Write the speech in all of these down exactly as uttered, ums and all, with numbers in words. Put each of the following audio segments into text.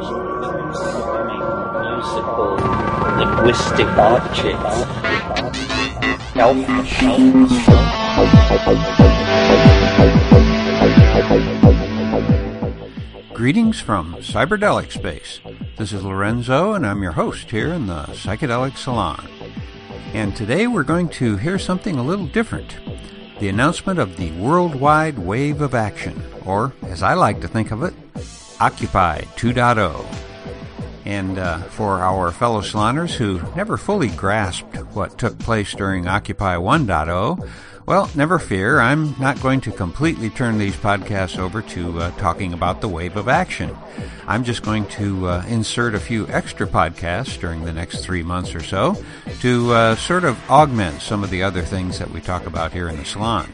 musical, linguistic objects, health. Greetings from Cyberdelic Space. This is Lorenzo, and I'm your host here in the Psychedelic Salon. And today we're going to hear something a little different. The announcement of the worldwide wave of action, or as I like to think of it, Occupy two point oh. And uh, for our fellow saloners who never fully grasped what took place during Occupy one point oh, well, never fear, I'm not going to completely turn these podcasts over to uh, talking about the wave of action. I'm just going to uh, insert a few extra podcasts during the next three months or so to uh, sort of augment some of the other things that we talk about here in the salon.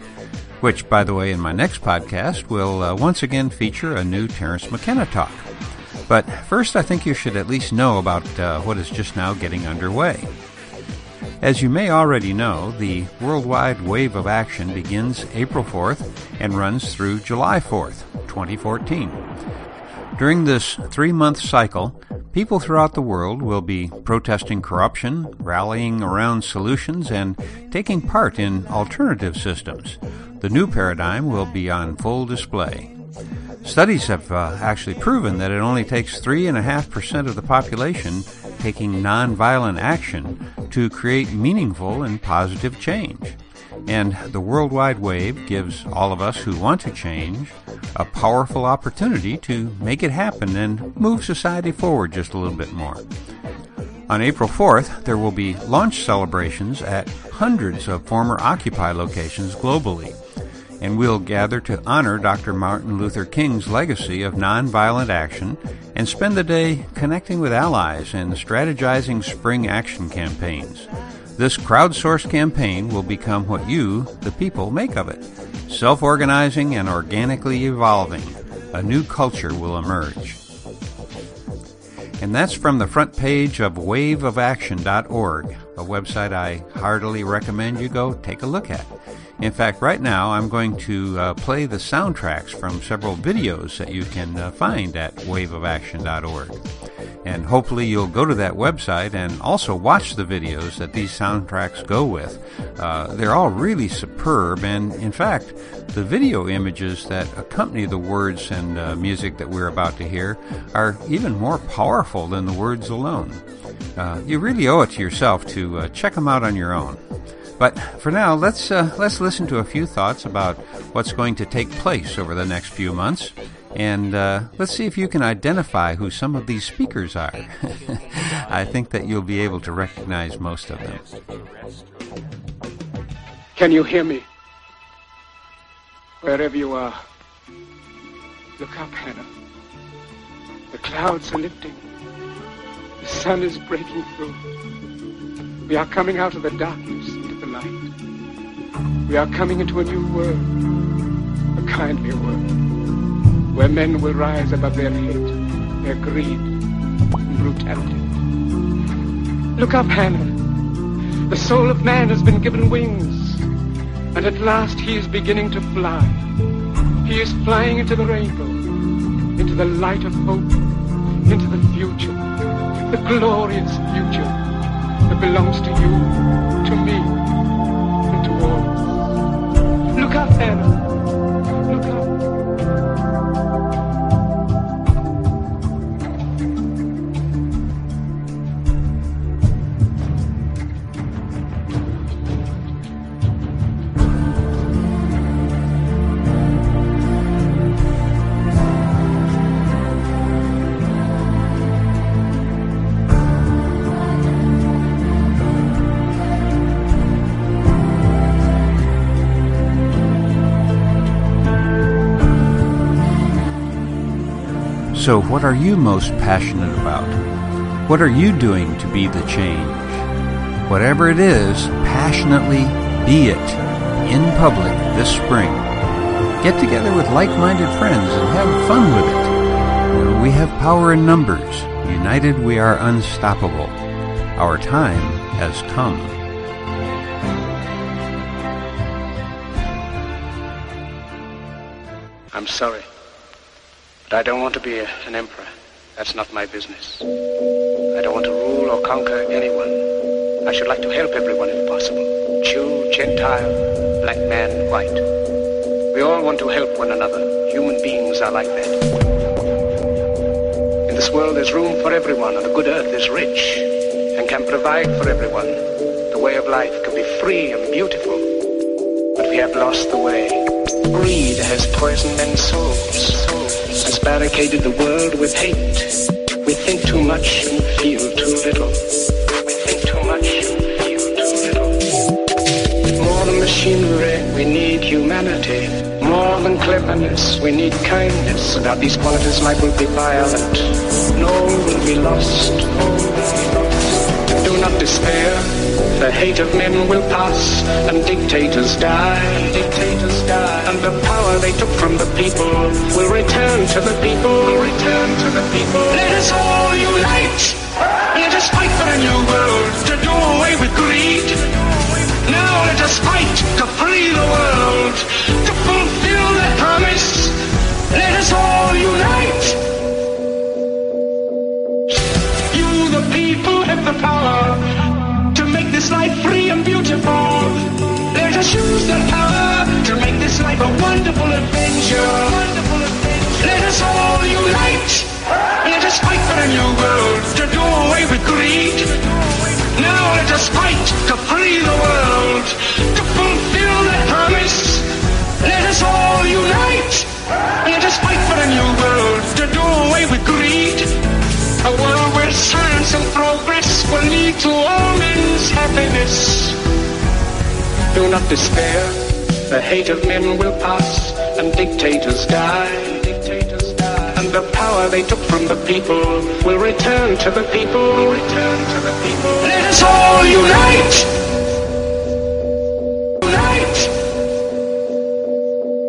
Which, by the way, in my next podcast will uh, once again feature a new Terrence McKenna talk. But first, I think you should at least know about uh, what is just now getting underway. As you may already know, the worldwide wave of action begins April fourth and runs through July fourth, twenty fourteen. During this three-month cycle, people throughout the world will be protesting corruption, rallying around solutions, and taking part in alternative systems. The new paradigm will be on full display. Studies have uh, actually proven that it only takes three point five percent of the population taking nonviolent action to create meaningful and positive change. And the worldwide wave gives all of us who want to change a powerful opportunity to make it happen and move society forward just a little bit more. On April fourth, there will be launch celebrations at hundreds of former Occupy locations globally. And we'll gather to honor Doctor Martin Luther King's legacy of nonviolent action and spend the day connecting with allies and strategizing spring action campaigns. This crowdsourced campaign will become what you, the people, make of it. Self-organizing and organically evolving, a new culture will emerge. And that's from the front page of wave of action dot org, a website I heartily recommend you go take a look at. In fact, right now I'm going to uh, play the soundtracks from several videos that you can uh, find at wave of action dot org. And hopefully you'll go to that website and also watch the videos that these soundtracks go with. Uh, they're all really superb, and in fact, the video images that accompany the words and uh, music that we're about to hear are even more powerful than the words alone. Uh, you really owe it to yourself to uh, check them out on your own. But for now, let's uh, let's listen to a few thoughts about what's going to take place over the next few months, and uh, let's see if you can identify who some of these speakers are. I think that you'll be able to recognize most of them. Can you hear me? Wherever you are, look up, Hannah. The clouds are lifting. The sun is breaking through. We are coming out of the darkness. We are coming into a new world, a kindly world, where men will rise above their hate, their greed, and brutality. Look up, Hannah. The soul of man has been given wings, and at last he is beginning to fly. He is flying into the rainbow, into the light of hope, into the future, the glorious future that belongs to you, to me, and to all. Look up, Anna. Look up. So what are you most passionate about? What are you doing to be the change? Whatever it is, passionately be it in public this spring. Get together with like-minded friends and have fun with it. We have power in numbers. United we are unstoppable. Our time has come. I'm sorry. But I don't want to be a, an emperor. That's not my business. I don't want to rule or conquer anyone. I should like to help everyone if possible. Jew, Gentile, black man, white. We all want to help one another. Human beings are like that. In this world there's room for everyone, and the good earth is rich and can provide for everyone. The way of life can be free and beautiful, but we have lost the way. Greed has poisoned men's souls, has barricaded the world with hate. We think too much and feel too little. We think too much and feel too little. More than machinery, we need humanity. More than cleverness, we need kindness. Without these qualities, life will be violent. And all will be lost. All will be lost. Do not despair. The hate of men will pass, and dictators die. Dictators die, and the power they took from the people will return to the people. Will return to the people. Let us all unite. Let us fight for a new world to do away with greed. Now let us fight to free the world, to fulfill that promise. Let us all unite. You, the people, have the power. This life free and beautiful. Let us use that power to make this life a wonderful adventure. Wonderful adventure. Let us all unite. Let us fight for a new world to do away with greed. Now let us fight to free the world, to fulfill that promise. Let us all unite. Let us fight for a new world to do away with greed. A world where science and progress will lead to all men's happiness. Do not despair. The hate of men will pass, and dictators die. Dictators die. And the power they took from the people will return to the people. Will return to the people. Let us all unite. Unite.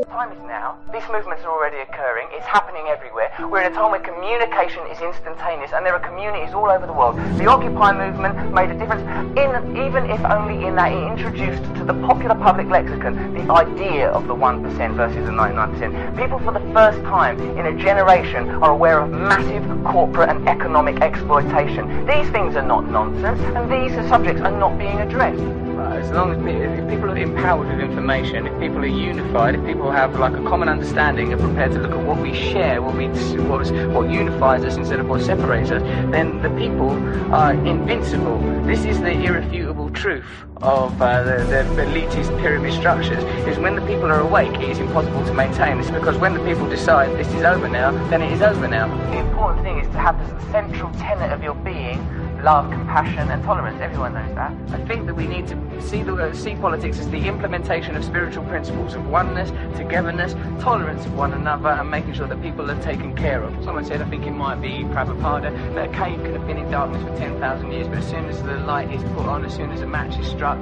Time is now. These movements are already occurring. It's happening everywhere. We're in a time where communication is instantaneous, and there are communities all over the world. The Occupy movement made a difference, in, even if only in that it introduced to the popular public lexicon the idea of the one percent versus the ninety-nine percent. People for the first time in a generation are aware of massive corporate and economic exploitation. These things are not nonsense, and these subjects are not being addressed. As long as if people are empowered with information, if people are unified, if people have like a common understanding and prepared to look at what we share, what we What, what unifies us instead of what separates us, then the people are invincible. This is the irrefutable truth of uh, the, the elitist pyramid structures, is when the people are awake, it is impossible to maintain this, because when the people decide this is over now, then it is over now. The important thing is to have this central tenet of your being: love, compassion and tolerance. Everyone knows that. I think that we need to see the uh, see politics as the implementation of spiritual principles of oneness, togetherness, tolerance of one another, and making sure that people are taken care of. Someone said, I think it might be Prabhupada, that a cave could have been in darkness for ten thousand years, but as soon as the light is put on, as soon as a match is struck,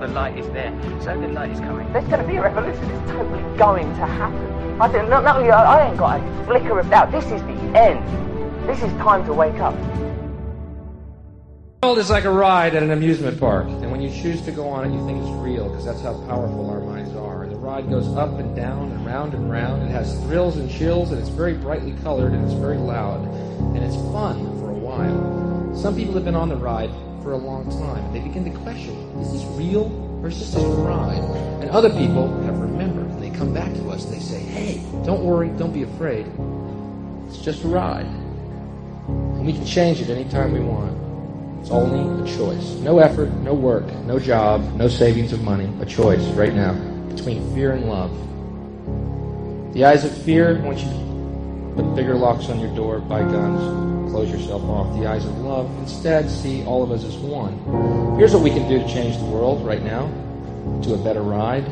the light is there. So the light is coming. There's going to be a revolution. It's totally going to happen. I don't, not, not only, I, I ain't got a flicker of doubt. This is the end. This is time to wake up. The world is like a ride at an amusement park, and when you choose to go on it, you think it's real, because that's how powerful our minds are. And the ride goes up and down and round and round. It has thrills and chills, and it's very brightly colored, and it's very loud, and it's fun for a while. Some people have been on the ride for a long time, and they begin to question, is this real or is this just a ride? And other people have remembered, and they come back to us, and they say, hey, don't worry, don't be afraid, it's just a ride, and we can change it anytime we want. It's only a choice. No effort, no work, no job, no savings of money. A choice right now between fear and love. The eyes of fear want you to put bigger locks on your door, buy guns, close yourself off. The eyes of love instead see all of us as one. Here's what we can do to change the world right now. Do a better ride.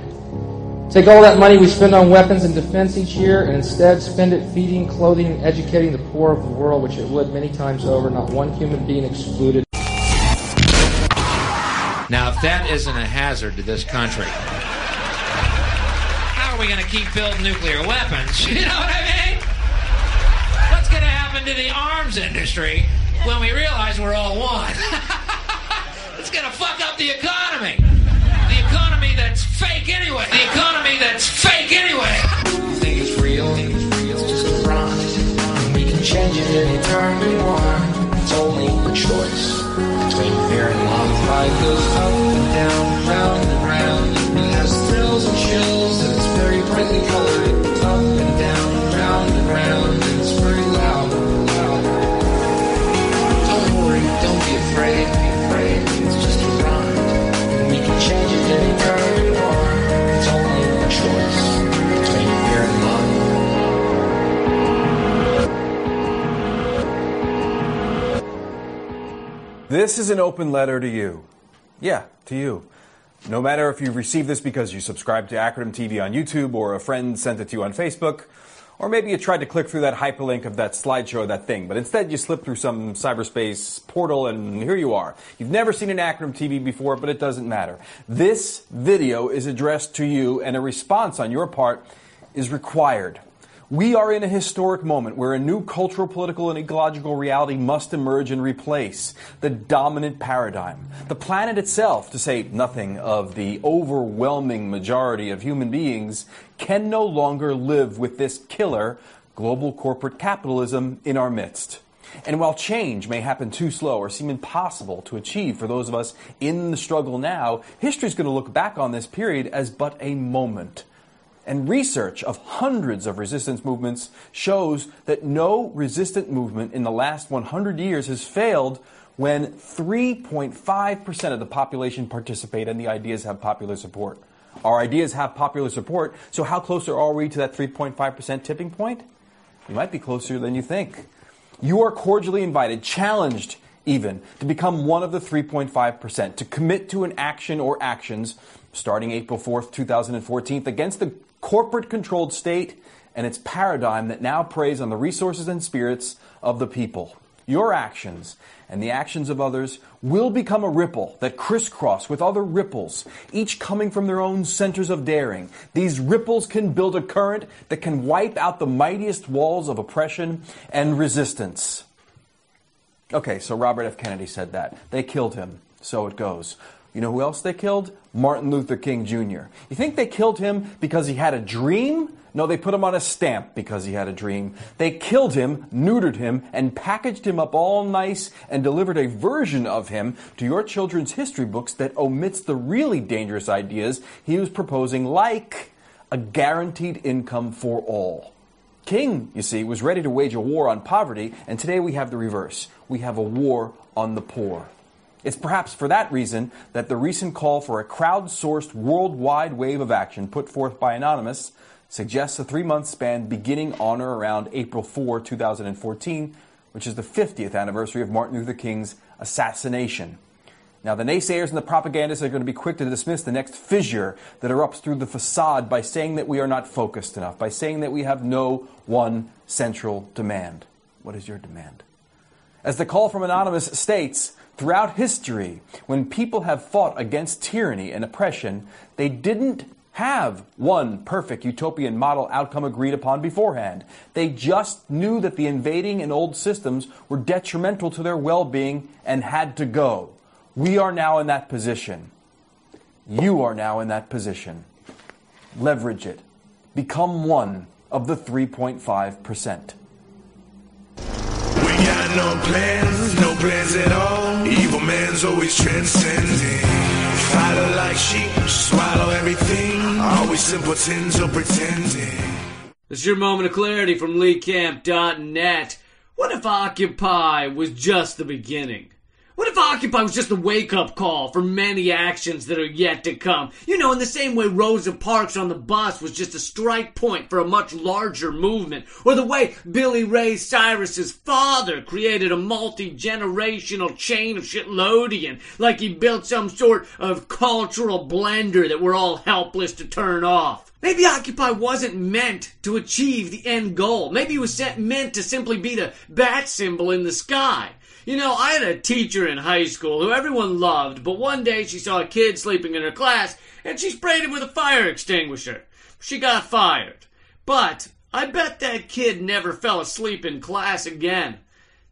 Take all that money we spend on weapons and defense each year, and instead spend it feeding, clothing, and educating the poor of the world, which it would many times over, not one human being excluded. Now, if that isn't a hazard to this country, how are we going to keep building nuclear weapons? You know what I mean? What's going to happen to the arms industry when we realize we're all one? It's going to fuck up the economy. The economy that's fake anyway. The economy that's fake anyway. I think it's real. It's just a ride. We can change it. an eternity one. It's only a choice between fear and love. Life goes up and down, round and round. It has thrills and chills, and it's very brightly colored. It's up and down, round and round, and it's very loud, loud. Don't worry, don't be afraid, be afraid. It's just a rhyme, and we can change it to eternity one. It's only a choice between fear and love. This is an open letter to you. Yeah, to you. No matter if you received this because you subscribed to Acronym T V on YouTube, or a friend sent it to you on Facebook, or maybe you tried to click through that hyperlink of that slideshow or that thing, but instead you slipped through some cyberspace portal and here you are. You've never seen an Acronym T V before, but it doesn't matter. This video is addressed to you, and a response on your part is required. We are in a historic moment where a new cultural, political, and ecological reality must emerge and replace the dominant paradigm. The planet itself, to say nothing of the overwhelming majority of human beings, can no longer live with this killer, global corporate capitalism, in our midst. And while change may happen too slow or seem impossible to achieve for those of us in the struggle now, history is going to look back on this period as but a moment. And research of hundreds of resistance movements shows that no resistant movement in the last one hundred years has failed when three point five percent of the population participate and the ideas have popular support. Our ideas have popular support, so how close are we to that three point five percent tipping point? You might be closer than you think. You are cordially invited, challenged even, to become one of the three point five percent, to commit to an action or actions starting April fourth, two thousand fourteen, against the corporate-controlled state and its paradigm that now preys on the resources and spirits of the people. Your actions and the actions of others will become a ripple that crisscross with other ripples, each coming from their own centers of daring. These ripples can build a current that can wipe out the mightiest walls of oppression and resistance. Okay, so Robert F. Kennedy said that. They killed him. So it goes. You know who else they killed? Martin Luther King Junior You think they killed him because he had a dream? No, they put him on a stamp because he had a dream. They killed him, neutered him, and packaged him up all nice and delivered a version of him to your children's history books that omits the really dangerous ideas he was proposing, like a guaranteed income for all. King, you see, was ready to wage a war on poverty, and today we have the reverse. We have a war on the poor. It's perhaps for that reason that the recent call for a crowdsourced worldwide wave of action put forth by Anonymous suggests a three-month span beginning on or around April fourth, two thousand fourteen, which is the fiftieth anniversary of Martin Luther King's assassination. Now, the naysayers and the propagandists are going to be quick to dismiss the next fissure that erupts through the facade by saying that we are not focused enough, by saying that we have no one central demand. What is your demand? As the call from Anonymous states, throughout history, when people have fought against tyranny and oppression, they didn't have one perfect utopian model outcome agreed upon beforehand. They just knew that the invading and old systems were detrimental to their well-being and had to go. We are now in that position. You are now in that position. Leverage it. Become one of the three point five percent. We got no plans, no plans at all. Evil man's always transcending. Follow like sheep, swallow everything. Always simpletons or pretending. This is your moment of clarity from Lee Camp dot net. What if Occupy was just the beginning? What if Occupy was just a wake-up call for many actions that are yet to come? You know, in the same way Rosa Parks on the bus was just a strike point for a much larger movement. Or the way Billy Ray Cyrus's father created a multi-generational chain of shitloadian, like he built some sort of cultural blender that we're all helpless to turn off. Maybe Occupy wasn't meant to achieve the end goal. Maybe it was meant to simply be the bat symbol in the sky. You know, I had a teacher in high school who everyone loved, but one day she saw a kid sleeping in her class, and she sprayed him with a fire extinguisher. She got fired. But I bet that kid never fell asleep in class again.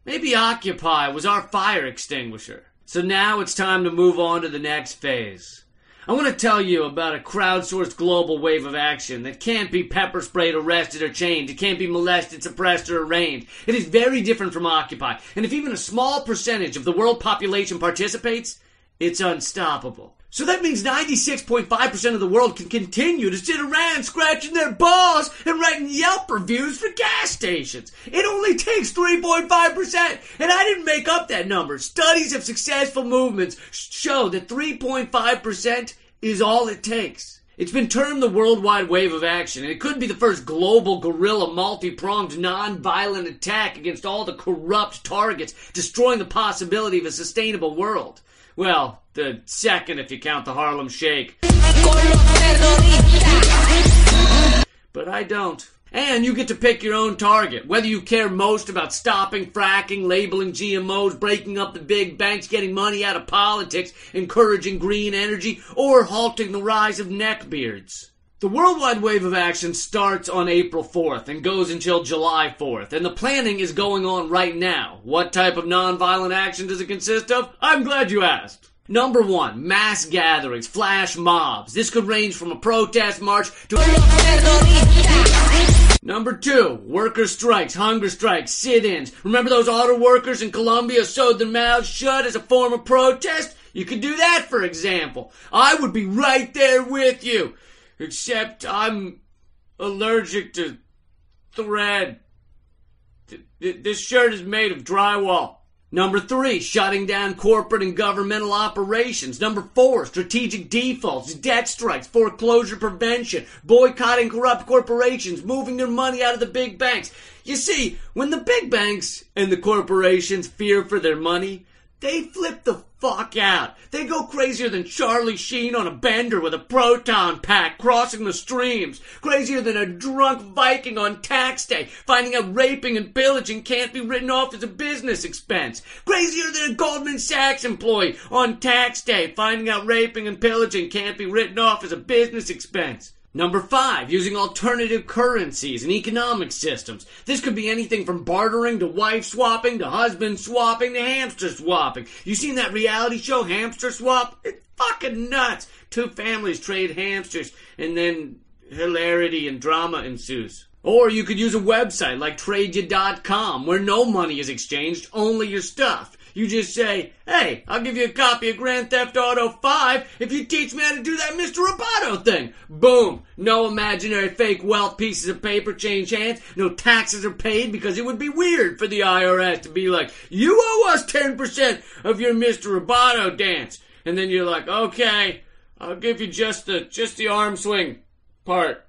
Maybe Occupy was our fire extinguisher. So now it's time to move on to the next phase. I want to tell you about a crowdsourced global wave of action that can't be pepper sprayed, arrested, or chained. It can't be molested, suppressed, or arraigned. It is very different from Occupy. And if even a small percentage of the world population participates, it's unstoppable. So that means ninety-six point five percent of the world can continue to sit around scratching their balls and writing Yelp reviews for gas stations. It only takes three point five percent. And I didn't make up that number. Studies of successful movements show that three point five percent is all it takes. It's been termed the worldwide wave of action, and it could be the first global, guerrilla, multi-pronged, non-violent attack against all the corrupt targets, destroying the possibility of a sustainable world. Well, the second if you count the Harlem Shake. But I don't. And you get to pick your own target. Whether you care most about stopping fracking, labeling G M Os, breaking up the big banks, getting money out of politics, encouraging green energy, or halting the rise of neckbeards. The worldwide wave of action starts on April fourth and goes until July fourth, and the planning is going on right now. What type of nonviolent action does it consist of? I'm glad you asked. Number one, mass gatherings, flash mobs. This could range from a protest march to... Number two, worker strikes, hunger strikes, sit-ins. Remember those auto workers in Colombia sewed their mouths shut as a form of protest? You could do that, for example. I would be right there with you. Except I'm allergic to thread. This shirt is made of drywall. Number three, shutting down corporate and governmental operations. Number four, strategic defaults, debt strikes, foreclosure prevention, boycotting corrupt corporations, moving their money out of the big banks. You see, when the big banks and the corporations fear for their money, they flip the fuck out. They go crazier than Charlie Sheen on a bender with a proton pack crossing the streams. Crazier than a drunk Viking on tax day, finding out raping and pillaging can't be written off as a business expense. Crazier than a Goldman Sachs employee on tax day, finding out raping and pillaging can't be written off as a business expense. Number five, using alternative currencies and economic systems. This could be anything from bartering to wife swapping to husband swapping to hamster swapping. You seen that reality show, Hamster Swap? It's fucking nuts. Two families trade hamsters and then hilarity and drama ensues. Or you could use a website like Trade Ya dot com where no money is exchanged, only your stuff. You just say, hey, I'll give you a copy of Grand Theft Auto five if you teach me how to do that Mister Roboto thing. Boom. No imaginary fake wealth pieces of paper change hands. No taxes are paid because it would be weird for the I R S to be like, you owe us ten percent of your Mister Roboto dance. And then you're like, okay, I'll give you just the, just the arm swing part.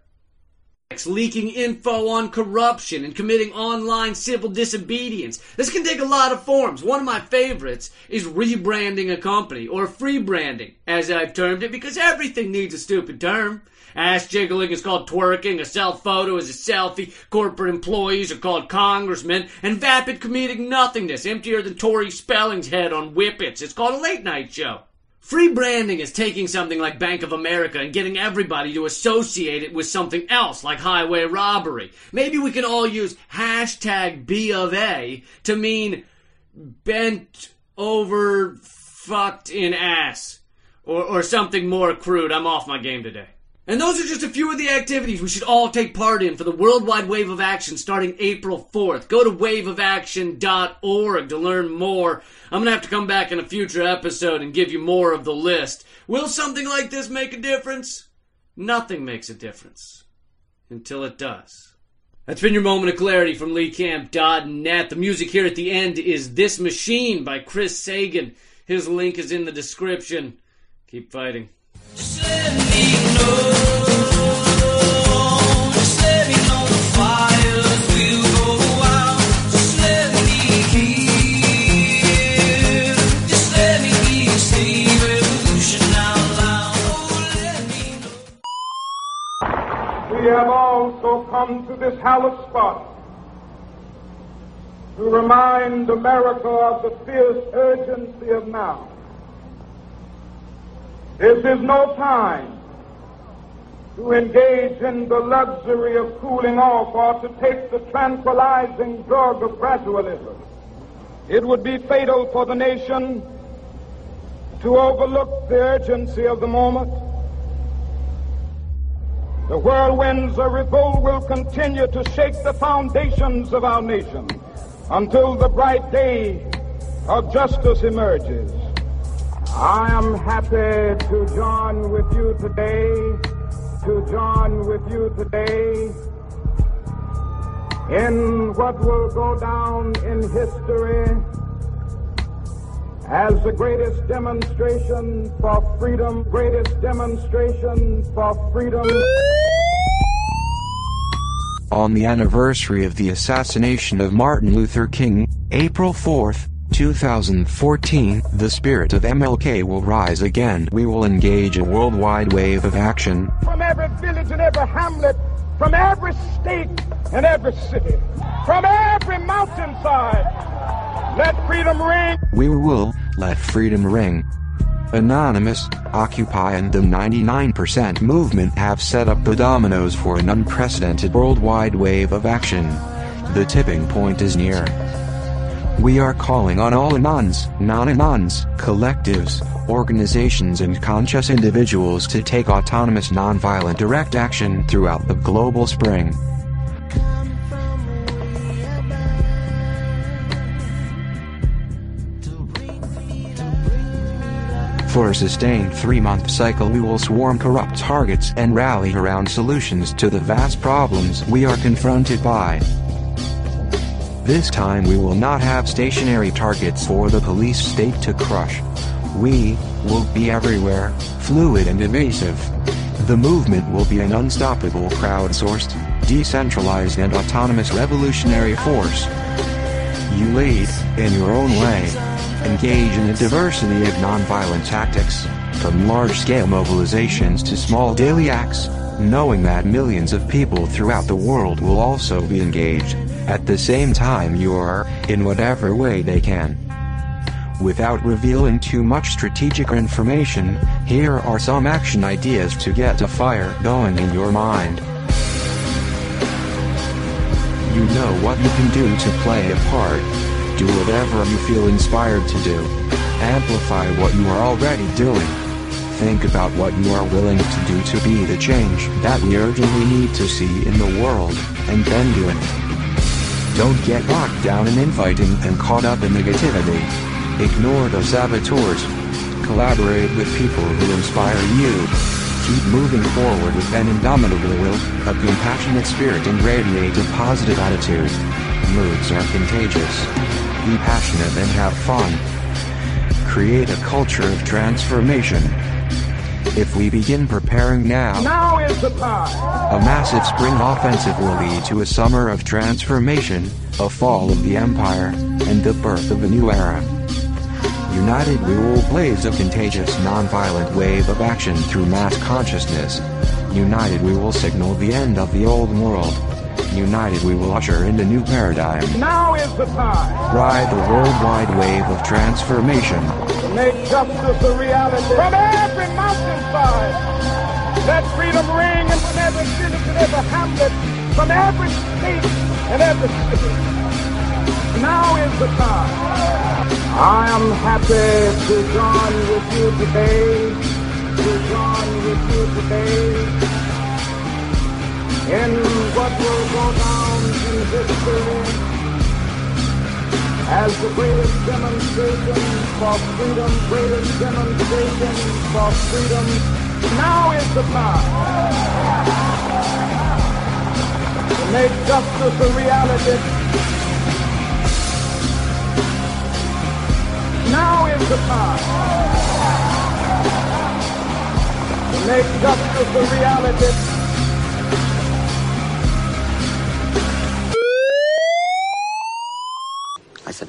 Leaking info on corruption and committing online civil disobedience. This can take a lot of forms. One of my favorites is rebranding a company, or free branding, as I've termed it, because everything needs a stupid term. Ass jiggling is called twerking, a self-photo is a selfie, corporate employees are called congressmen, and vapid comedic nothingness, emptier than Tory Spelling's head on Whippets, it's called a late-night show. Free branding is taking something like Bank of America and getting everybody to associate it with something else, like highway robbery. Maybe we can all use hashtag B of A to mean bent over fucked in ass. Or, or something more crude. I'm off my game today. And those are just a few of the activities we should all take part in for the worldwide wave of action starting April fourth. Go to wave of action dot org to learn more. I'm going to have to come back in a future episode and give you more of the list. Will something like this make a difference? Nothing makes a difference until it does. That's been your moment of clarity from Lee Camp dot net. The music here at the end is This Machine by Chris Sagan. His link is in the description. Keep fighting. Just let me know, just let me know the fires will go out, just let me hear, just let me hear, see revolution out loud, oh let me know. We have also come to this hallowed spot to remind America of the fierce urgency of now. This is no time to engage in the luxury of cooling off or to take the tranquilizing drug of gradualism. It would be fatal for the nation to overlook the urgency of the moment The whirlwinds of revolt will continue to shake the foundations of our nation until the bright day of justice emerges. I am happy to join with you today, to join with you today in what will go down in history as the greatest demonstration for freedom, greatest demonstration for freedom. On the anniversary of the assassination of Martin Luther King, April fourth, two thousand fourteen, the spirit of M L K will rise again. We will engage a worldwide wave of action. From every village and every hamlet, from every state and every city, from every mountainside, let freedom ring! We will let freedom ring. Anonymous, Occupy and the ninety-nine percent movement have set up the dominoes for an unprecedented worldwide wave of action. The tipping point is near. We are calling on all Anons, non-Anons, collectives, organizations and conscious individuals to take autonomous nonviolent direct action throughout the global spring. For a sustained three-month cycle we will swarm corrupt targets and rally around solutions to the vast problems we are confronted by. This time we will not have stationary targets for the police state to crush. We will be everywhere, fluid and evasive. The movement will be an unstoppable crowdsourced, decentralized and autonomous revolutionary force. You lead, in your own way. Engage in a diversity of nonviolent tactics, from large-scale mobilizations to small daily acts, knowing that millions of people throughout the world will also be engaged, at the same time you are, in whatever way they can. Without revealing too much strategic information, here are some action ideas to get a fire going in your mind. You know what you can do to play a part. Do whatever you feel inspired to do. Amplify what you are already doing. Think about what you are willing to do to be the change that we urgently need to see in the world, and then do it. Don't get locked down in infighting and caught up in negativity. Ignore the saboteurs. Collaborate with people who inspire you. Keep moving forward with an indomitable will, a compassionate spirit and radiate a positive attitude. Moods are contagious. Be passionate and have fun. Create a culture of transformation. If we begin preparing now, now is the time. A massive spring offensive will lead to a summer of transformation, a fall of the empire, and the birth of a new era. United we will blaze a contagious nonviolent wave of action through mass consciousness. United we will signal the end of the old world. United we will usher in a new paradigm. Now is the time. Ride the worldwide wave of transformation. To make justice a reality. From every mountainside, let freedom ring, and from every city and every hamlet, from every state and every city. Now is the time. I am happy to join with you today, to join with you today, in what will go down in history as the greatest demonstration for freedom, greatest demonstration for freedom. Now is the time to make justice a reality. Now is the time to make justice a reality. I said,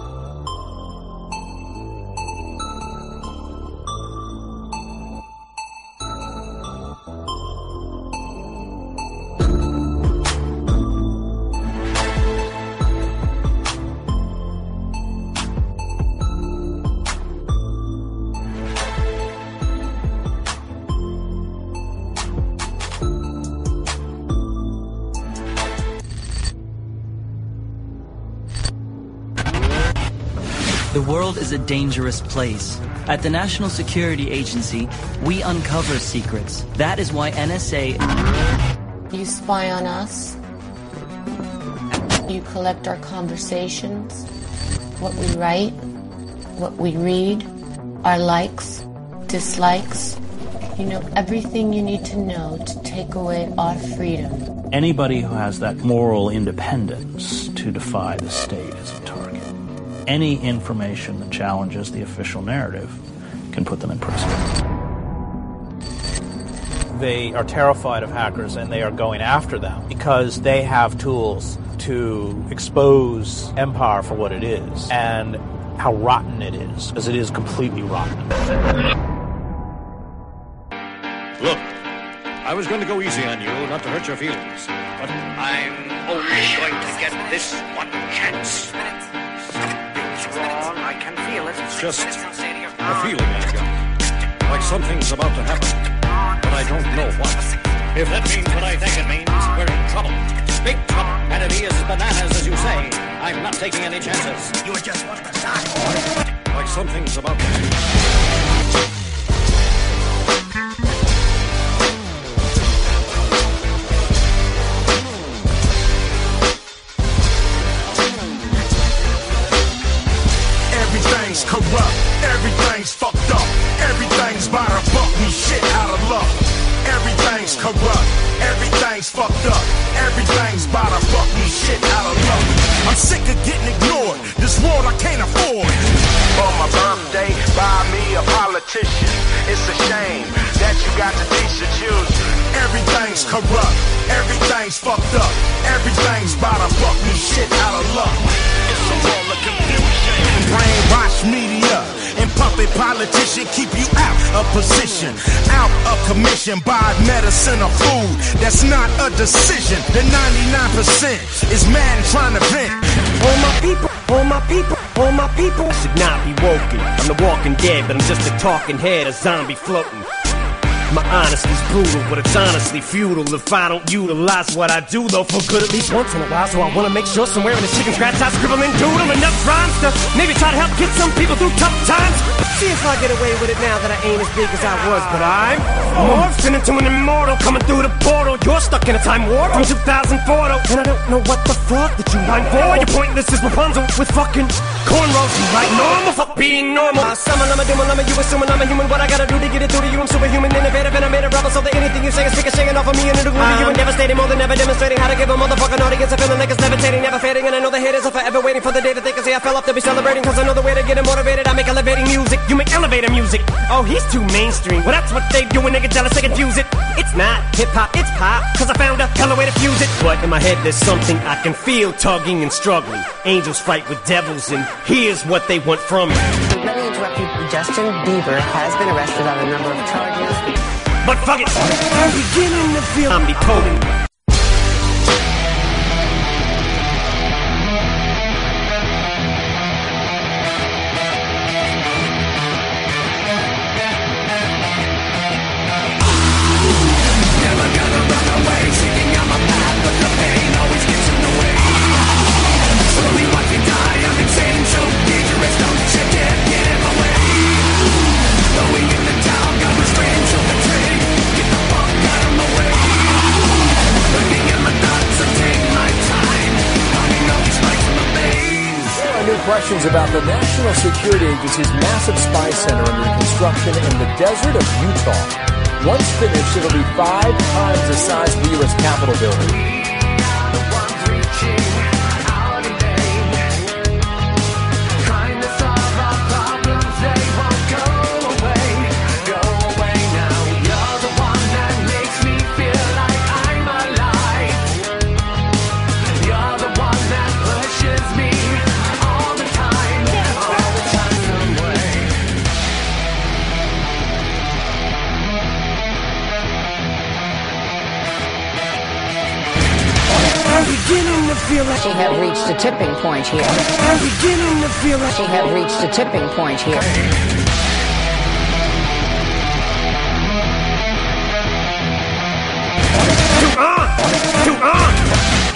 The world is a dangerous place. At the National Security Agency, we uncover secrets. That is why N S A... You spy on us. You collect our conversations, what we write, what we read, our likes, dislikes. You know everything you need to know to take away our freedom. Anybody who has that moral independence to defy the state is a target. Any information that challenges the official narrative can put them in prison. They are terrified of hackers, and they are going after them because they have tools to expose empire for what it is and how rotten it is, because it is completely rotten. Look, I was going to go easy on you, not to hurt your feelings, but I'm only going to get this one chance. Wrong. I can feel it. It's just a feeling I got. Like something's about to happen, but I don't know what. If that means what I think it means, we're in trouble. Big trouble. Enemy is bananas, as you say. I'm not taking any chances. You were just one of the dark ones. Like something's about to happen. Corrupt, everything's fucked up, everything's by the fuck, we shit out of luck. Everything's corrupt, everything's fucked up, everything's by the fuck, we shit out of luck. I'm sick of getting ignored, this world I can't afford. For my birthday, buy me a politician. It's a shame that you got to teach your children. Everything's corrupt, everything's fucked up, everything's by the fuck, we shit out of luck. It's a world of confusion. Brainwash media and puppet politician keep you out of position, out of commission. Buy medicine or food, that's not a decision. The ninety-nine percent is mad and trying to vent. All my people, all my people, all my people I should not be woken. I'm the walking dead, but I'm just a talking head, a zombie floating. My honesty's brutal, but it's honestly futile if I don't utilize what I do, though, for good at least once in a while. So I wanna make sure somewhere in this chicken scratch I scribble and doodle enough rhymes to maybe try to help get some people through tough times. See if I get away with it now that I ain't as big as I was, but I'm morphing into an immortal coming through the portal. You're stuck in a time warp from two thousand four, though, and I don't know what the fuck that you mind for. You're pointless as Rapunzel with fucking cornrows. You like normal, fuck being normal. I'm someone, I'm a demon, I'm a you assuming I'm a human. What I gotta do to get it through to you? I'm superhuman, innovative. And I made a rubber so that anything you say is speaking, shaking off of me and into the groove. You were devastating, more than ever demonstrating how to give a motherfucking audience a feeling like it's levitating, never fading. And I know the haters are forever waiting for the day that they can say I fell off to be celebrating, cause I know the way to get them motivated. I make elevating music, you make elevator music. Oh, he's too mainstream, well that's what they do when they get jealous, they confuse it. It's not hip-hop, it's pop, cause I found a hell of a way to fuse it. But in my head there's something I can feel tugging and struggling. Angels fight with devils and here's what they want from me. Let me interrupt you, Justin Bieber has been arrested on a number of charges. But fuck it, I'm beginning to feel I'm decoding. Questions about the National Security Agency's massive spy center under construction in the desert of Utah. Once finished, it'll be five times the size of the U S Capitol building. She had reached a tipping point here. I'm beginning to feel like she had reached a tipping point here.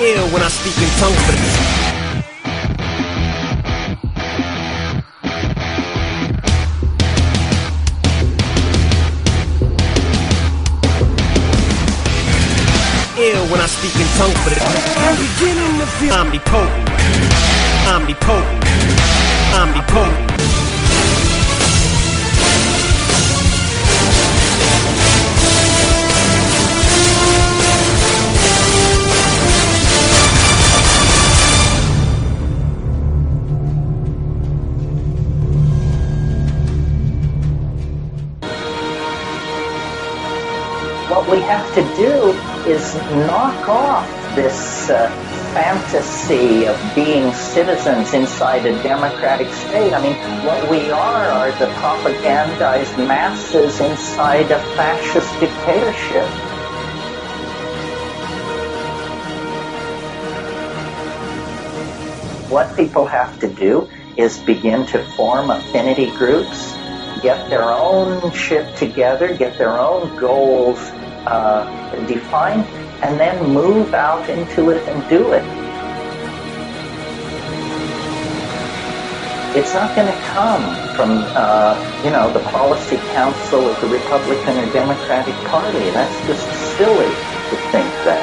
Ew, when I speak in tongues. ill when I speak in tongues, but I'm beginning to feel omnipotent, omnipotent, omnipotent. What we have to do is knock off this uh, fantasy of being citizens inside a democratic state. I mean, what we are are the propagandized masses inside a fascist dictatorship. What people have to do is begin to form affinity groups, get their own shit together, get their own goals Uh, define, and then move out into it and do it. It's not going to come from, uh, you know, the policy council of the Republican or Democratic Party. That's just silly to think that.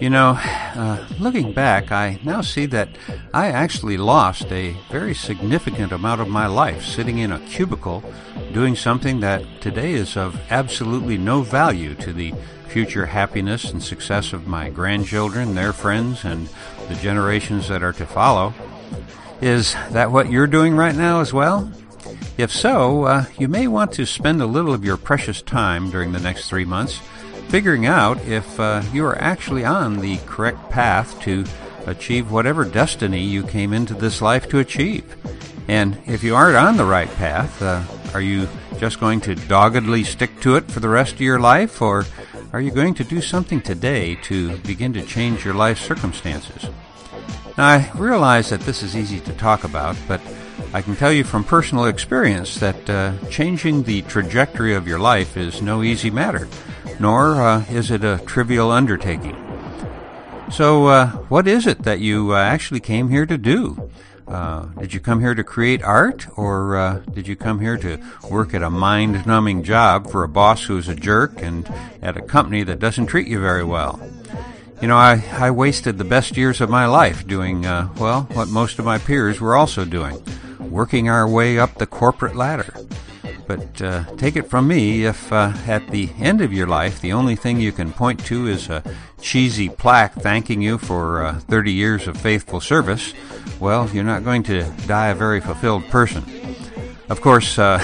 You know, uh, looking back, I now see that I actually lost a very significant amount of my life sitting in a cubicle doing something that today is of absolutely no value to the future happiness and success of my grandchildren, their friends, and the generations that are to follow. Is that what you're doing right now as well? If so, uh, you may want to spend a little of your precious time during the next three months figuring out if uh, you are actually on the correct path to achieve whatever destiny you came into this life to achieve. And if you aren't on the right path, uh, are you just going to doggedly stick to it for the rest of your life, or are you going to do something today to begin to change your life circumstances? Now, I realize that this is easy to talk about, but I can tell you from personal experience that uh, changing the trajectory of your life is no easy matter, nor uh, is it a trivial undertaking. So uh, what is it that you uh, actually came here to do? Uh, did you come here to create art, or uh, did you come here to work at a mind-numbing job for a boss who's a jerk and at a company that doesn't treat you very well? You know, I, I wasted the best years of my life doing, uh, well, what most of my peers were also doing, working our way up the corporate ladder. But uh, take it from me, if uh, at the end of your life, the only thing you can point to is a cheesy plaque thanking you for uh, thirty years of faithful service, well, you're not going to die a very fulfilled person. Of course, uh,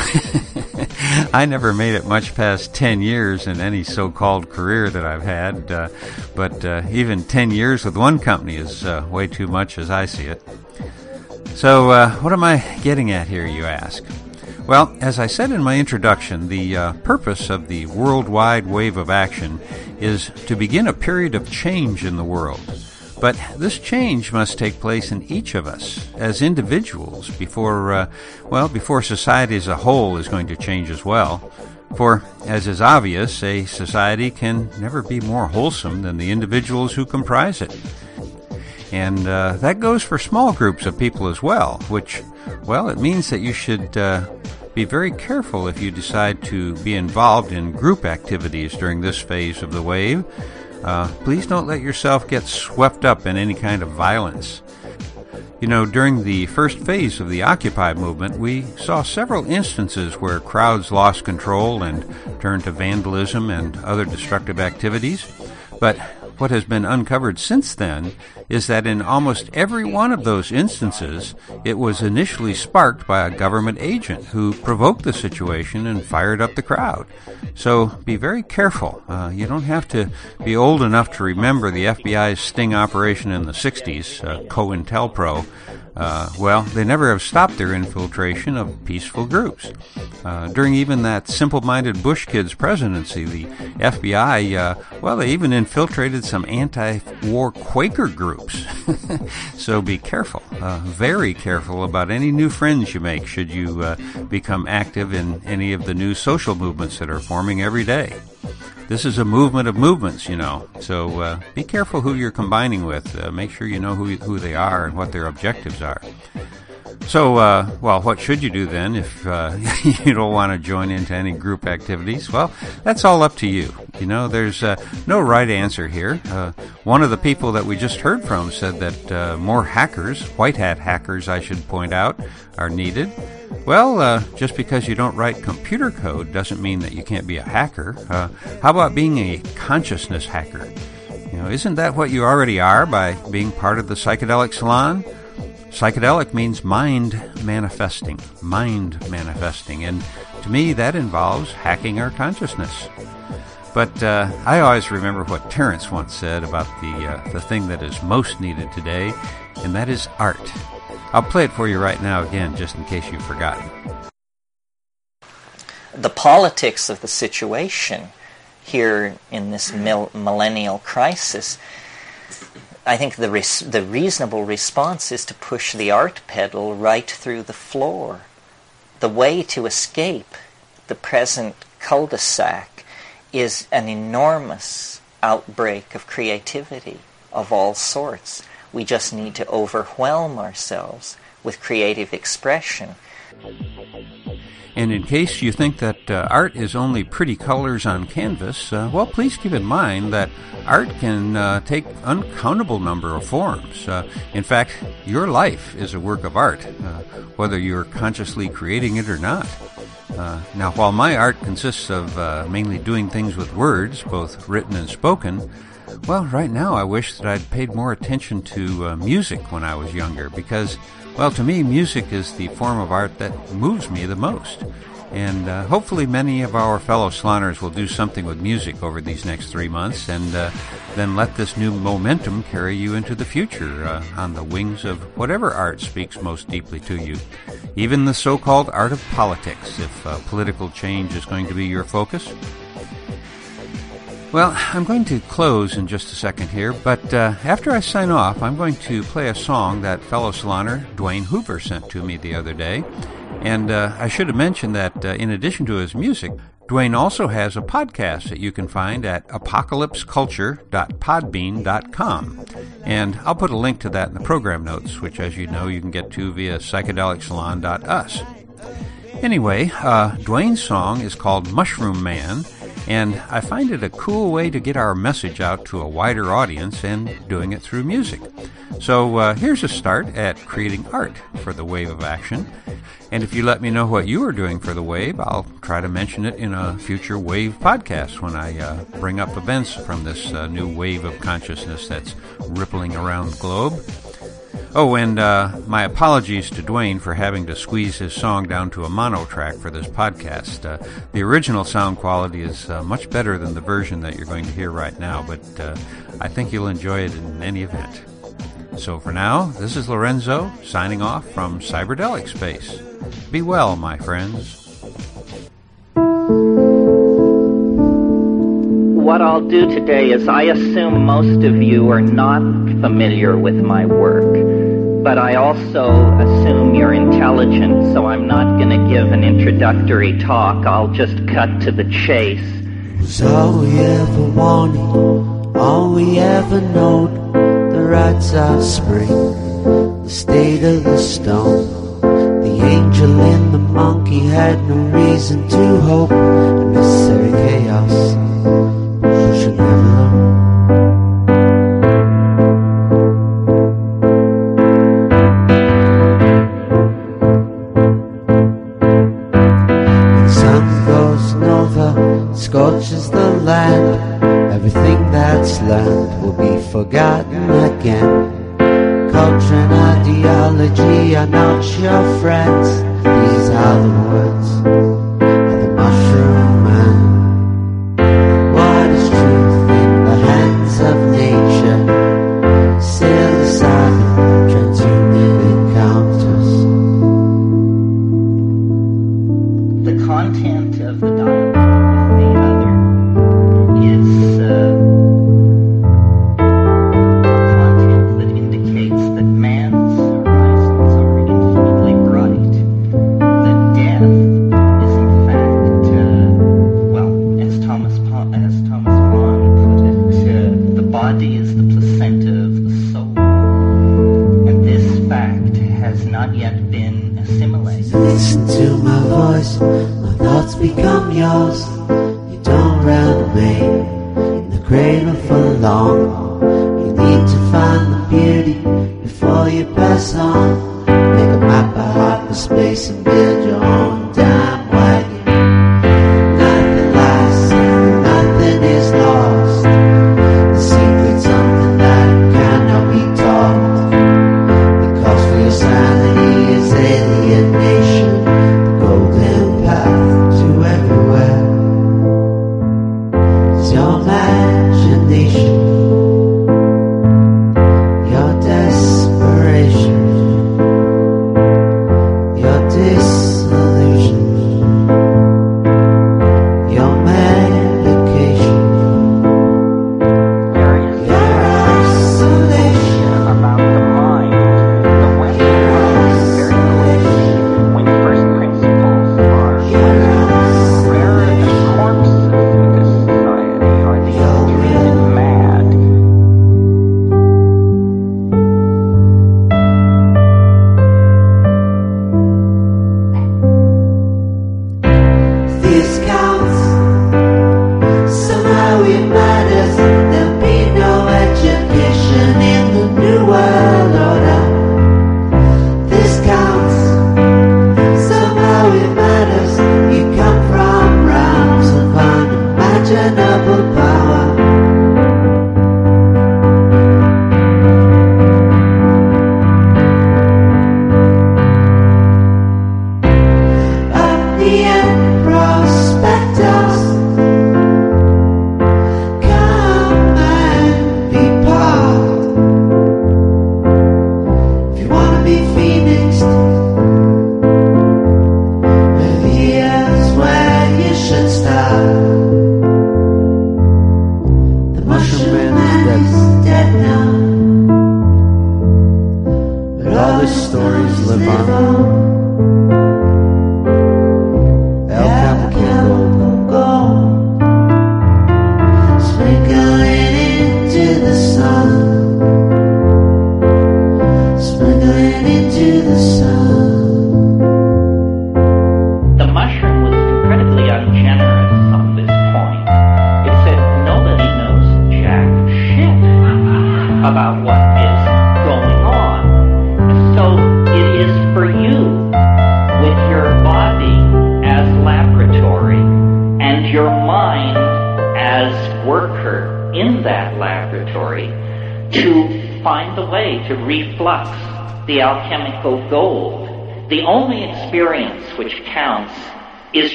I never made it much past ten years in any so-called career that I've had, uh, but uh, even ten years with one company is uh, way too much as I see it. So uh, what am I getting at here, you ask? Well, as I said in my introduction, the uh, purpose of the worldwide wave of action is to begin a period of change in the world. But this change must take place in each of us as individuals before, uh, well, before society as a whole is going to change as well. For, as is obvious, a society can never be more wholesome than the individuals who comprise it. And uh, that goes for small groups of people as well, which, well, it means that you should uh, be very careful if you decide to be involved in group activities during this phase of the wave. Uh, please don't let yourself get swept up in any kind of violence. You know, during the first phase of the Occupy movement, we saw several instances where crowds lost control and turned to vandalism and other destructive activities. But what has been uncovered since then is that in almost every one of those instances, it was initially sparked by a government agent who provoked the situation and fired up the crowd. So be very careful. Uh, you don't have to be old enough to remember the F B I's sting operation in the sixties, uh, COINTELPRO. Uh, well, they never have stopped their infiltration of peaceful groups. Uh, during even that simple-minded Bush kid's presidency, the F B I, uh, well, they even infiltrated some anti-war Quaker groups. So be careful, uh, very careful about any new friends you make should you uh, become active in any of the new social movements that are forming every day. This is a movement of movements, you know, so uh, be careful who you're combining with. Uh, make sure you know who who they are and what their objectives are. So, uh, well, what should you do then if uh, you don't want to join into any group activities? Well, that's all up to you. You know, there's uh, no right answer here. Uh, one of the people that we just heard from said that uh, more hackers, white hat hackers, I should point out, are needed. Well, uh, just because you don't write computer code doesn't mean that you can't be a hacker. Uh, how about being a consciousness hacker? You know, isn't that what you already are by being part of the Psychedelic Salon? Psychedelic means mind manifesting, mind manifesting, and to me that involves hacking our consciousness. But uh, I always remember what Terrence once said about the uh, the thing that is most needed today, and that is art. I'll play it for you right now again, just in case you've forgotten. The politics of the situation here in this mil- millennial crisis, I think the res- the reasonable response is to push the art pedal right through the floor. The way to escape the present cul-de-sac is an enormous outbreak of creativity of all sorts. We just need to overwhelm ourselves with creative expression. And in case you think that uh, art is only pretty colors on canvas, uh, well, please keep in mind that art can uh, take uncountable number of forms. Uh, in fact, your life is a work of art, uh, whether you're consciously creating it or not. Uh, now, while my art consists of uh, mainly doing things with words, both written and spoken, well, right now I wish that I'd paid more attention to uh, music when I was younger because, well, to me, music is the form of art that moves me the most. And uh, hopefully many of our fellow saloners will do something with music over these next three months and uh, then let this new momentum carry you into the future uh, on the wings of whatever art speaks most deeply to you. Even the so-called art of politics, if uh, political change is going to be your focus. Well, I'm going to close in just a second here, but uh, after I sign off, I'm going to play a song that fellow saloner Dwayne Hoover sent to me the other day. And uh, I should have mentioned that uh, in addition to his music, Dwayne also has a podcast that you can find at apocalypse culture dot podbean dot com. And I'll put a link to that in the program notes, which, as you know, you can get to via Psychedelic Salon dot U S. Anyway, uh, Dwayne's song is called Mushroom Man, and I find it a cool way to get our message out to a wider audience and doing it through music. So uh, here's a start at creating art for the wave of action. And if you let me know what you are doing for the wave, I'll try to mention it in a future wave podcast when I uh, bring up events from this uh, new wave of consciousness that's rippling around the globe. Oh, and uh, my apologies to Dwayne for having to squeeze his song down to a mono track for this podcast. Uh, the original sound quality is uh, much better than the version that you're going to hear right now, but uh, I think you'll enjoy it in any event. So for now, this is Lorenzo signing off from Cyberdelic Space. Be well, my friends. What I'll do today is I assume most of you are not familiar with my work, but I also assume you're intelligent, so I'm not going to give an introductory talk. I'll just cut to the chase. Was all we ever wanted, all we ever known, the rites of spring, the state of the stone, the angel and the monkey had no reason to hope, unnecessary chaos. Should never when sun goes nova, scorches the land, everything that's learned will be forgotten again. Culture and ideology are not your friends. These are the words of the mushroom man. Of nature, psilocybin, transhuman encounter. body is the placenta of the soul, and this fact has not yet been assimilated. Listen to my voice, my thoughts become yours. You don't run away in the cradle for long. You need to find the beauty before you pass on. Make a map of heart for space and build your own dime wagon.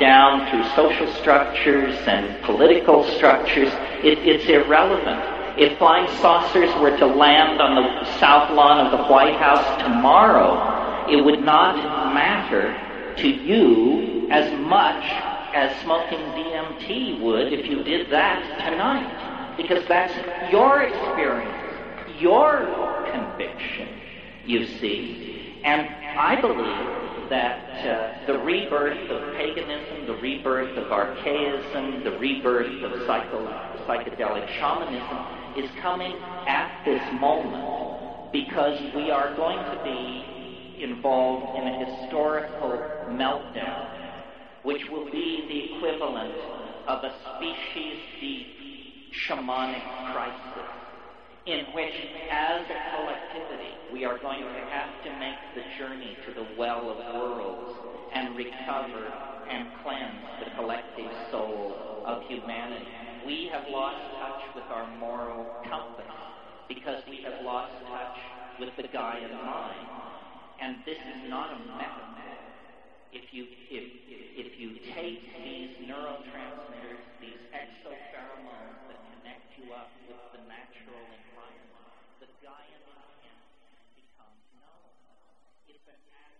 Down through social structures and political structures, it, it's irrelevant. If flying saucers were to land on the south lawn of the White House tomorrow, it would not matter to you as much as smoking D M T would if you did that tonight, because that's your experience, your conviction, you see. And I believe that Uh, the rebirth of paganism, the rebirth of archaism, the rebirth of psycho- psychedelic shamanism is coming at this moment, because we are going to be involved in a historical meltdown, which will be the equivalent of a species-deep shamanic crisis, in which, as a collectivity, we are going to have to make the journey to the well of worlds and recover and cleanse the collective soul of humanity. We have lost touch with our moral compass because we have lost touch with the Gaia mind. And this is not a metaphor. If you, if, if, if you take these neurotransmitters, these exopheromones that connect you up with the natural environment, the Gaia mind becomes known. It's an